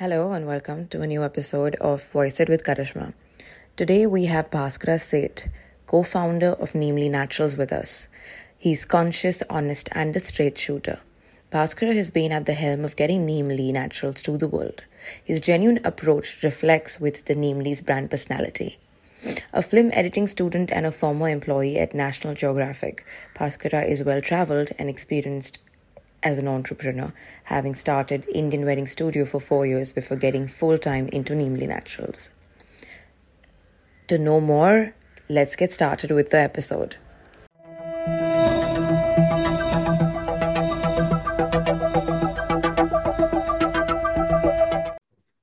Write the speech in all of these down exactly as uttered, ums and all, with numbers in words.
Hello and welcome to a new episode of Voice It with Karishma. Today we have Bhaskar Sethi, co-founder of Neemli Naturals, with us. He's conscious, honest and a straight shooter. Bhaskar has been at the helm of getting Neemli Naturals to the world. His genuine approach reflects with the Neemli's brand personality. A film editing student and a former employee at National Geographic, Bhaskara is well-travelled and experienced as an entrepreneur, having started Indian Wedding Studio for four years before getting full-time into Neemli Naturals. To know more, let's get started with the episode.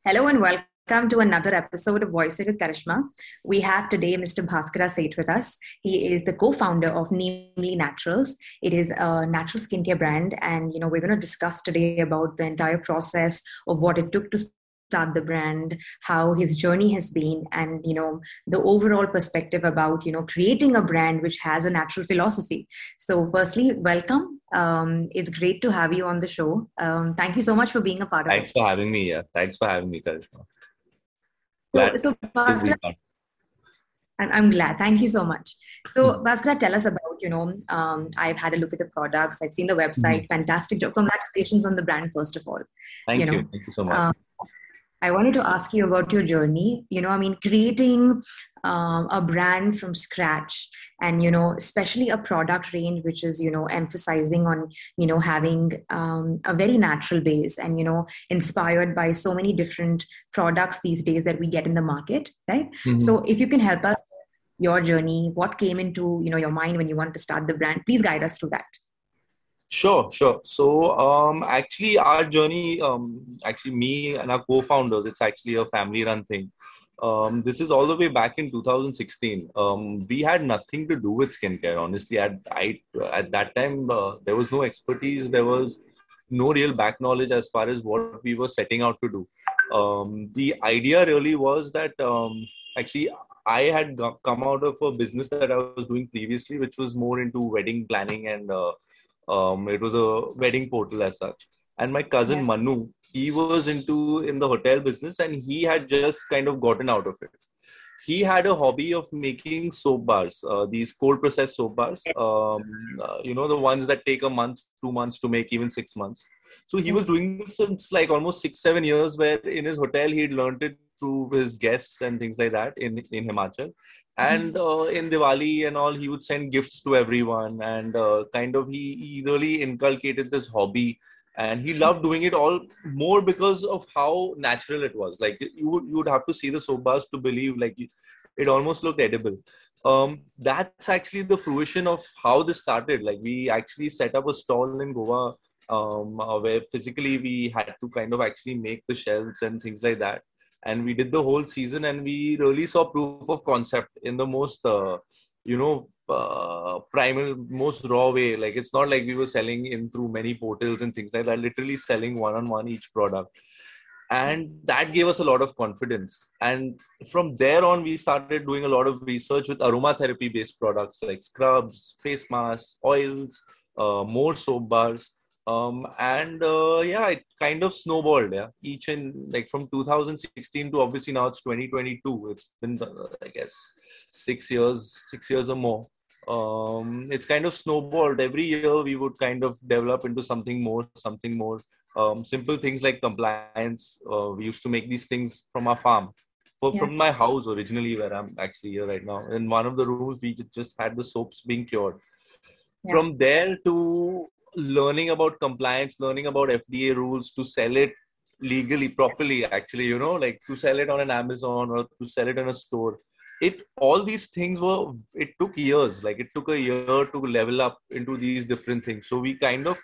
Hello and welcome. Welcome to another episode of Voice It with Karishma. We have today Mister Bhaskar Sethi with us. He is the co-founder of Neemli Naturals. It is a natural skincare brand, and you know we're going to discuss today about the entire process of what it took to start the brand, how his journey has been, and you know the overall perspective about you know creating a brand which has a natural philosophy. So, firstly, welcome. Um, it's great to have you on the show. Um, thank you so much for being a part of it. Thanks for having me. Yeah, thanks for having me, Karishma. So, so Bhaskara, I'm glad. Thank you so much. So Bhaskara, tell us about, you know, um, I've had a look at the products. I've seen the website. Mm-hmm. Fantastic job. Congratulations on the brand, first of all. Thank you. you. Know, Thank you so much. Um, I wanted to ask you about your journey. You know, I mean, creating um, a brand from scratch and, you know, especially a product range, which is, you know, emphasizing on, you know, having um, a very natural base and, you know, inspired by so many different products these days that we get in the market, right? Mm-hmm. So if you can help us with your journey, what came into, you know, your mind when you want to start the brand, please guide us through that. Sure, sure. So um, actually our journey, um, actually me and our co-founders, it's actually a family-run thing. Um, this is all the way back in two thousand sixteen. Um, we had nothing to do with skincare, honestly. At, I, at that time, uh, there was no expertise. There was no real back knowledge as far as what we were setting out to do. Um, the idea really was that um, actually I had g- come out of a business that I was doing previously, which was more into wedding planning and uh, Um, it was a wedding portal as such. And my cousin, yeah, Manu, he was into in the hotel business and he had just kind of gotten out of it. He had a hobby of making soap bars, uh, these cold processed soap bars, um, uh, you know, the ones that take a month, two months to make, even six months. So he was doing this since like almost six, seven years where in his hotel, he'd learned it through his guests and things like that in, in Himachal. And uh, in Diwali and all, he would send gifts to everyone. And uh, kind of he, he really inculcated this hobby. And he loved doing it all more because of how natural it was. Like you would, you would have to see the soap bars to believe, like it almost looked edible. Um, that's actually the fruition of how this started. Like we actually set up a stall in Goa um, where physically we had to kind of actually make the shelves and things like that. And we did the whole season and we really saw proof of concept in the most, uh, you know, uh, primal, most raw way. Like it's not like we were selling in through many portals and things like that, literally selling one-on-one each product. And that gave us a lot of confidence. And from there on, we started doing a lot of research with aromatherapy based products like scrubs, face masks, oils, uh, more soap bars. Um, and uh, yeah, it kind of snowballed. Yeah, each in like from two thousand sixteen to obviously now it's twenty twenty-two. It's been uh, I guess six years, six years or more. Um, it's kind of snowballed. Every year we would kind of develop into something more, something more. Um, simple things like compliance. Uh, we used to make these things from our farm, for, yeah. from my house originally, where I'm actually here right now. In one of the rooms, we just had the soaps being cured. Yeah. From there to learning about compliance, learning about F D A rules to sell it legally, properly, actually, you know, like to sell it on an Amazon or to sell it in a store. It, all these things were, it took years, like it took a year to level up into these different things. So we kind of,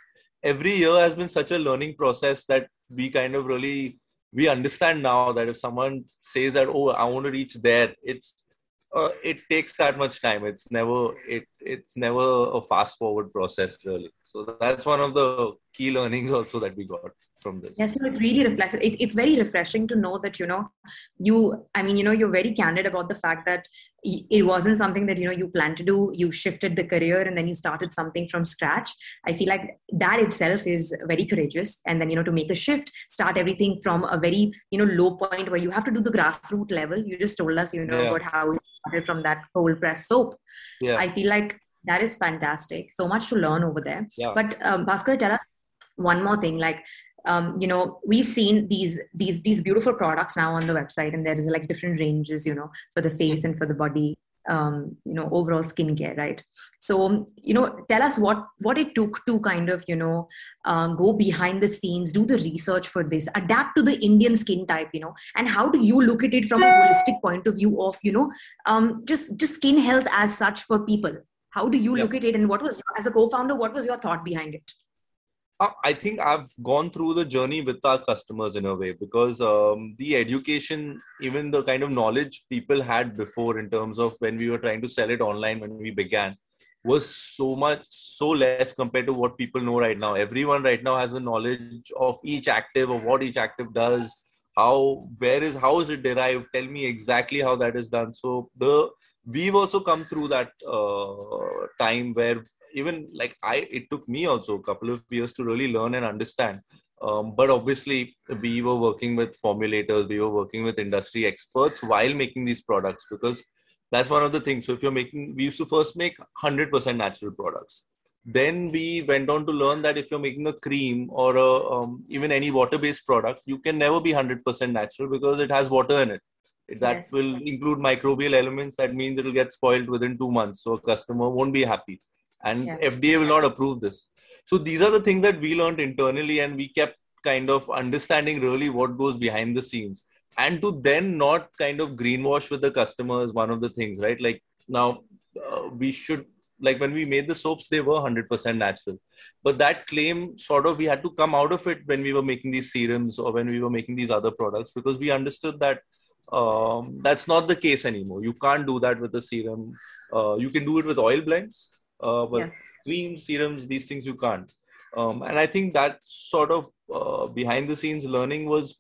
every year has been such a learning process that we kind of really, we understand now that if someone says that, oh, I want to reach there, it's, uh, it takes that much time. It's never, it, it's never a fast forward process really. So that's one of the key learnings also that we got. from this? Yes, no, it's really reflective. It, it's very refreshing to know that, you know, you, I mean, you know, you're very candid about the fact that it wasn't something that, you know, you planned to do, you shifted the career and then you started something from scratch. I feel like that itself is very courageous. And then, you know, to make a shift, start everything from a very, you know, low point where you have to do the grassroots level. You just told us, you know, yeah. about how you started from that cold press soap. Yeah. I feel like that is fantastic. So much to learn over there. Yeah. But um, Bhaskar, tell us one more thing, like, Um, you know, we've seen these these these beautiful products now on the website, and there is like different ranges, you know, for the face and for the body, um, you know, overall skincare, right? So, you know, tell us what what it took to kind of, you know, um, go behind the scenes, do the research for this, adapt to the Indian skin type, you know, and how do you look at it from a holistic point of view of, you know, um, just just skin health as such for people? How do you yep. look at it, and what was, as a co-founder, what was your thought behind it? I think I've gone through the journey with our customers in a way, because um, the education, even the kind of knowledge people had before in terms of when we were trying to sell it online when we began, was so much, so less compared to what people know right now. Everyone right now has a knowledge of each active, of what each active does, how, where is, how is it derived? Tell me exactly how that is done. So the we've also come through that uh, time where even like I, it took me also a couple of years to really learn and understand. Um, but obviously we were working with formulators, we were working with industry experts while making these products, because that's one of the things. So if you're making, we used to first make one hundred percent natural products. Then we went on to learn that if you're making a cream or a, um, even any water-based product, you can never be one hundred percent natural because it has water in it. That yes. will include microbial elements. That means it'll get spoiled within two months. So a customer won't be happy. And yeah. F D A will not approve this. So these are the things that we learned internally, and we kept kind of understanding really what goes behind the scenes, and to then not kind of greenwash with the customer is one of the things, right? Like now uh, we should, like when we made the soaps, they were one hundred percent natural, but that claim sort of, we had to come out of it when we were making these serums or when we were making these other products, because we understood that um, that's not the case anymore. You can't do that with a serum. Uh, you can do it with oil blends. Uh, but yeah. creams, serums, these things you can't. Um, and I think that sort of uh, behind the scenes learning was,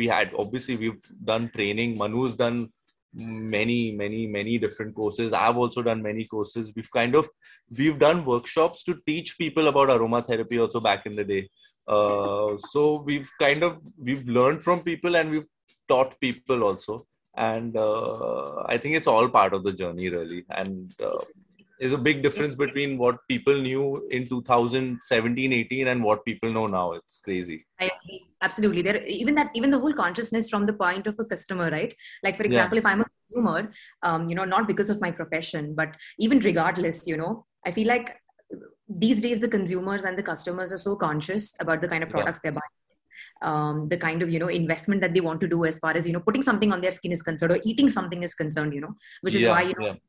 we had, obviously we've done training. Manu's done many, many, many different courses. I've also done many courses. We've kind of, we've done workshops to teach people about aromatherapy also back in the day. Uh, so we've kind of, we've learned from people and we've taught people also. And uh, I think it's all part of the journey really. And uh, There's a big difference between what people knew in two thousand seventeen, eighteen and what people know now. It's crazy. I agree. Absolutely. There, even that, even the whole consciousness from the point of a customer, right? Like for example, yeah. if I'm a consumer, um, you know, not because of my profession, but even regardless, you know, I feel like these days the consumers and the customers are so conscious about the kind of products yeah. they're buying. Um, the kind of, you know, investment that they want to do as far as, you know, putting something on their skin is concerned or eating something is concerned, you know, which is yeah, why, you know, yeah.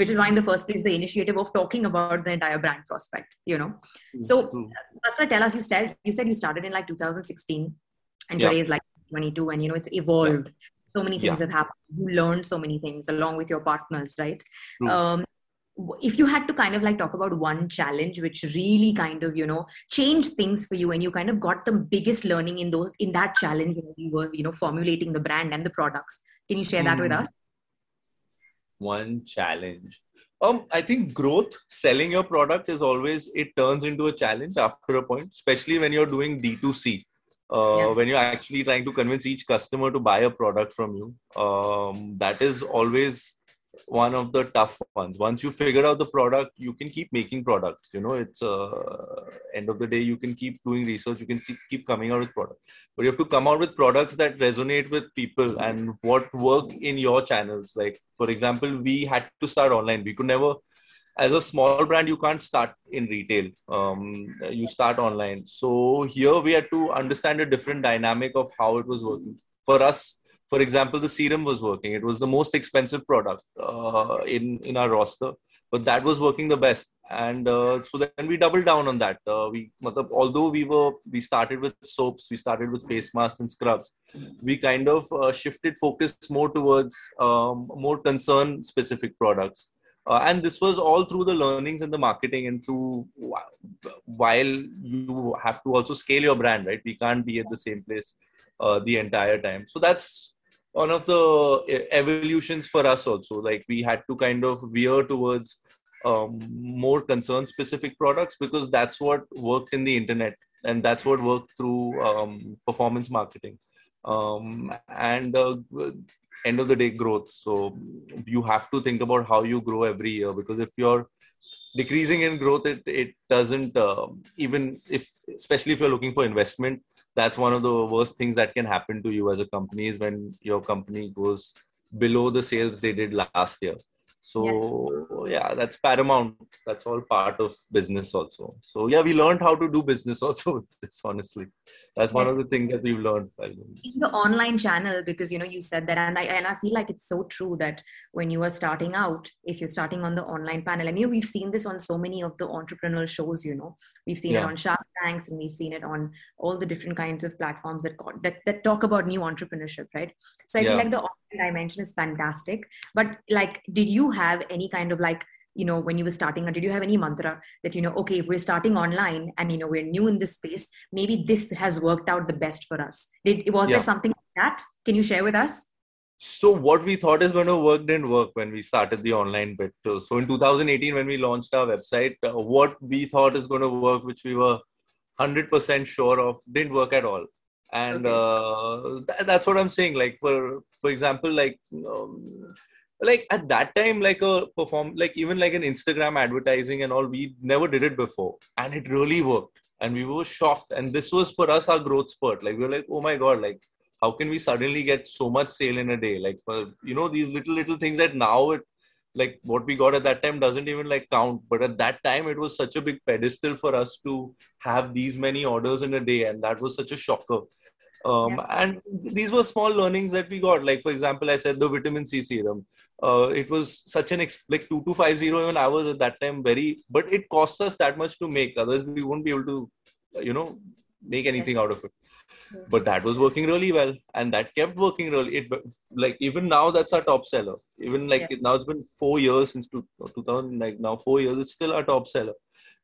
which is why in the first place, the initiative of talking about the entire brand prospect, you know. So Bhaskar, tell us, you said, you said you started in like two thousand sixteen and yeah. today is like twenty twenty-two and, you know, it's evolved. Yeah. So many things yeah. have happened. You learned so many things along with your partners, right? True. Um, if you had to kind of like talk about one challenge, which really kind of, you know, changed things for you and you kind of got the biggest learning in those, in that challenge when you were, you know, formulating the brand and the products. Can you share mm. that with us? One challenge. Um, I think growth, selling your product is always, it turns into a challenge after a point, especially when you're doing D two C, uh, yeah. when you're actually trying to convince each customer to buy a product from you. Um, that is always one of the tough ones. Once you figure out the product, you can keep making products. You know, it's uh, end of the day, you can keep doing research. You can see, keep coming out with products, but you have to come out with products that resonate with people and what work in your channels. Like, for example, we had to start online. We could never, as a small brand, you can't start in retail. Um, you start online. So here we had to understand a different dynamic of how it was working for us. For example, the serum was working. It was the most expensive product uh, in, in our roster, but that was working the best. And uh, so then we doubled down on that. Uh, we, although we were, we started with soaps, we started with face masks and scrubs. We kind of uh, shifted focus more towards um, more concern specific products. Uh, and this was all through the learnings in the marketing and through while you have to also scale your brand, right? We can't be at the same place uh, the entire time. So that's one of the evolutions for us also. Like we had to kind of veer towards um, more concern specific products because that's what worked in the internet and that's what worked through um, performance marketing. Um, and uh, end of the day growth. So you have to think about how you grow every year, because if you're decreasing in growth, it, it doesn't uh, even if, especially if you're looking for investment, that's one of the worst things that can happen to you as a company is when your company goes below the sales they did last year. So yes. yeah, that's paramount. That's all part of business also. So yeah, we learned how to do business also with this, honestly. That's one of the things that we've learned. In the online channel, because, you know, you said that, and I, and I feel like it's so true that when you are starting out, if you're starting on the online panel, I mean, we've seen this on so many of the entrepreneurial shows, you know, we've seen yeah. it on Shark Tanks and we've seen it on all the different kinds of platforms that, that, that talk about new entrepreneurship, right? So I yeah. feel like the online dimension is fantastic, but like, did you have any kind of like, you know, when you were starting, or did you have any mantra that, you know, okay, if we're starting online and, you know, we're new in this space, maybe this has worked out the best for us. Did was yeah. there something like that? Can you share with us? So what we thought is going to work didn't work when we started the online bit. So in two thousand eighteen, when we launched our website, uh, what we thought is going to work, which we were one hundred percent sure of, didn't work at all. And okay. uh, th- that's what I'm saying. Like, for, for example, like, um, Like at that time, like a perform, like even like an Instagram advertising and all, we never did it before. And it really worked. And we were shocked. And this was for us, our growth spurt. Like we were like, oh my God, like how can we suddenly get so much sale in a day? Like, for, you know, these little, little things that now it, like what we got at that time doesn't even like count. But at that time, it was such a big pedestal for us to have these many orders in a day. And that was such a shocker. Um, yeah. And these were small learnings that we got. Like, for example, I said the vitamin C serum. Uh, it was such an, ex- like two two five zero, even I was at that time very, but it costs us that much to make. Otherwise, we won't be able to, you know, make anything yes. out of it. Yeah. But that was working really well. And that kept working really, it like even now that's our top seller. Even like yeah. now it's been four years since two thousand, like now four years, it's still our top seller.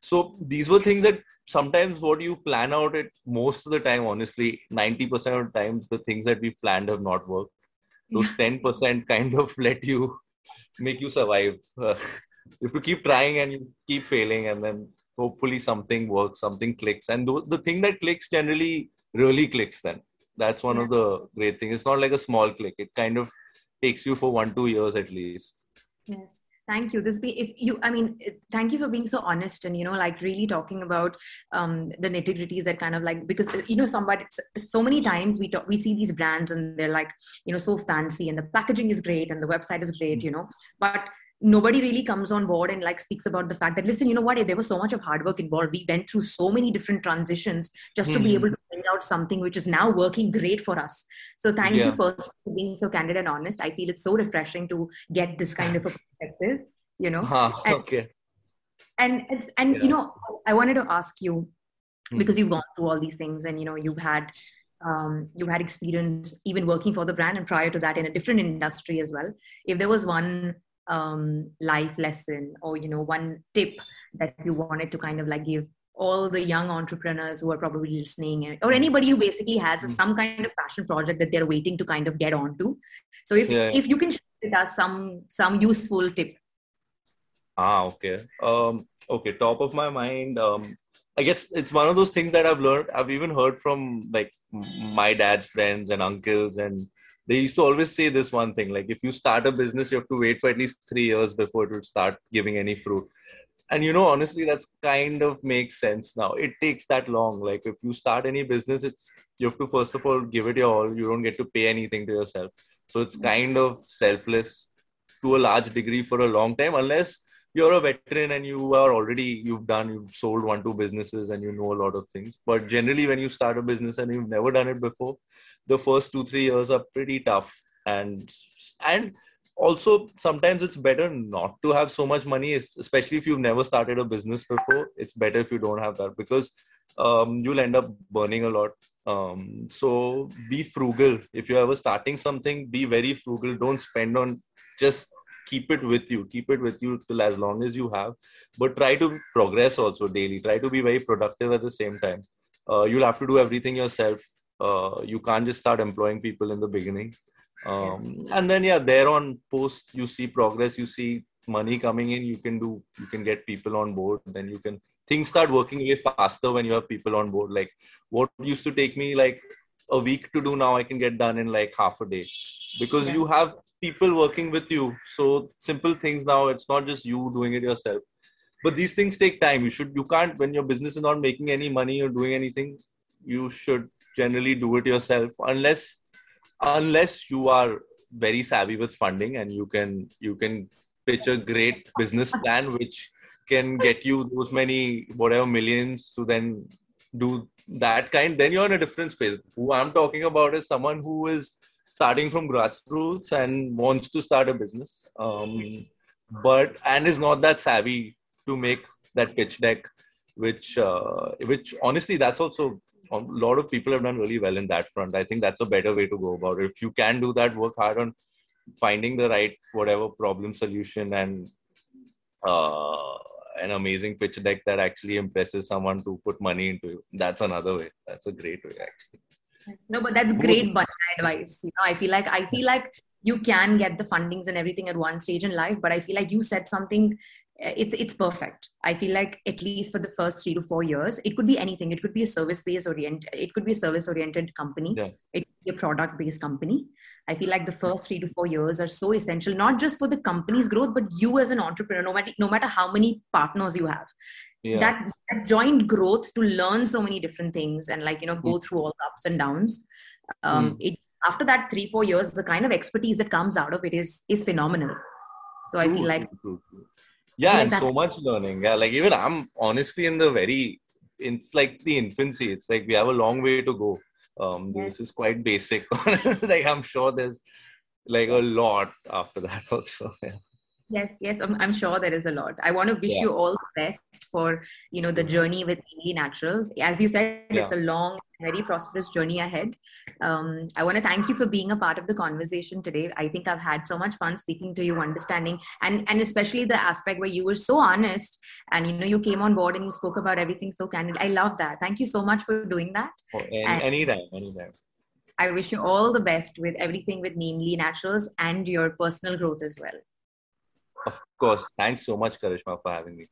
So these were things that sometimes what you plan out it most of the time, honestly, ninety percent of the times, the things that we planned have not worked. Those ten percent kind of let you, make you survive. Uh, if you keep trying and you keep failing and then hopefully something works, something clicks. And th- the thing that clicks generally really clicks then. That's one yeah. of the great things. It's not like a small click. It kind of takes you for one, two years at least. Yes. Thank you. This be it, you. I mean, it, thank you for being so honest and, you know, like really talking about um, the nitty-gritties that kind of like, because, you know, somebody, so many times we talk, we see these brands and they're like, you know, so fancy and the packaging is great and the website is great, you know, but nobody really comes on board and like speaks about the fact that, listen, you know what, there was so much of hard work involved. We went through so many different transitions just to mm. be able to bring out something which is now working great for us. So thank yeah. you for being so candid and honest. I feel it's so refreshing to get this kind of a perspective, you know. Huh, okay. And, and, and yeah. you know, I wanted to ask you, mm. because you've gone through all these things and, you know, you've had Um, you had experience even working for the brand and prior to that in a different industry as well. If there was one um, life lesson or, you know, one tip that you wanted to kind of like give all the young entrepreneurs who are probably listening, or anybody who basically has a, some kind of passion project that they're waiting to kind of get onto. So if yeah. if you can share with us some some useful tip. Ah, okay. Um, okay. Top of my mind. Um, I guess it's one of those things that I've learned. I've even heard from like my dad's friends and uncles, and they used to always say this one thing, like if you start a business, you have to wait for at least three years before it will start giving any fruit. And you know, honestly, that's kind of makes sense now. It takes that long. Like if you start any business, it's, you have to, first of all, give it your all. You don't get to pay anything to yourself. So it's kind of selfless to a large degree for a long time, unless you're a veteran and you are already, you've done, you've sold one, two businesses and you know a lot of things. But generally when you start a business and you've never done it before, the first two, three years are pretty tough. And, and also sometimes it's better not to have so much money, especially if you've never started a business before. It's better if you don't have that, because um, you'll end up burning a lot. Um, so be frugal. If you're ever starting something, be very frugal. Don't spend on just keep it with you, keep it with you till as long as you have, but try to progress also daily. Try to be very productive at the same time. Uh, you'll have to do everything yourself. Uh, you can't just start employing people in the beginning. Um, yes. And then, yeah, there on post, you see progress, you see money coming in, you can do, you can get people on board, then you can, things start working way faster when you have people on board. Like what used to take me like a week to do, now I can get done in like half a day, because yeah. you have people working with you. So simple things now, it's not just you doing it yourself, but these things take time. You should, you can't, when your business is not making any money or doing anything, you should generally do it yourself, unless, unless you are very savvy with funding and you can, you can pitch a great business plan, which can get you those many, whatever millions to then do that kind, then you're in a different space. Who I'm talking about is someone who is starting from grassroots and wants to start a business, um, but, and is not that savvy to make that pitch deck, which, uh, which honestly, that's also, a lot of people have done really well in that front. I think that's a better way to go about it. If you can do that, work hard on finding the right, whatever problem solution and uh, an amazing pitch deck that actually impresses someone to put money into you. That's another way. That's a great way, actually. No, but that's great but advice. You know, I feel like, I feel like you can get the fundings and everything at one stage in life, but I feel like you said something, it's, it's perfect. I feel like at least for the first three to four years, it could be anything. It could be a service-based orient. It could be a service-oriented company. Yeah. It could be a product-based company. I feel like the first three to four years are so essential, not just for the company's growth, but you as an entrepreneur, no matter, no matter how many partners you have, yeah. that, that joint growth to learn so many different things and like, you know, go mm. through all the ups and downs. Um, mm. it, after that three, four years, the kind of expertise that comes out of it is, is phenomenal. So I feel like... Yeah, and so much learning. Yeah, like even I'm honestly in the very, it's like the infancy. It's like we have a long way to go. Um, this is quite basic. Like I'm sure there's like a lot after that also. Yeah. Yes, yes, I'm, I'm sure there is a lot. I want to wish yeah. you all the best for, you know, the journey with Neemli Naturals. As you said, yeah. it's a long, very prosperous journey ahead. Um, I want to thank you for being a part of the conversation today. I think I've had so much fun speaking to you, understanding, and, and especially the aspect where you were so honest and, you know, you came on board and you spoke about everything so candidly. I love that. Thank you so much for doing that. Oh, any, and- anytime, anytime. I wish you all the best with everything with Neemli Naturals and your personal growth as well. Of course. Thanks so much, Karishma, for having me.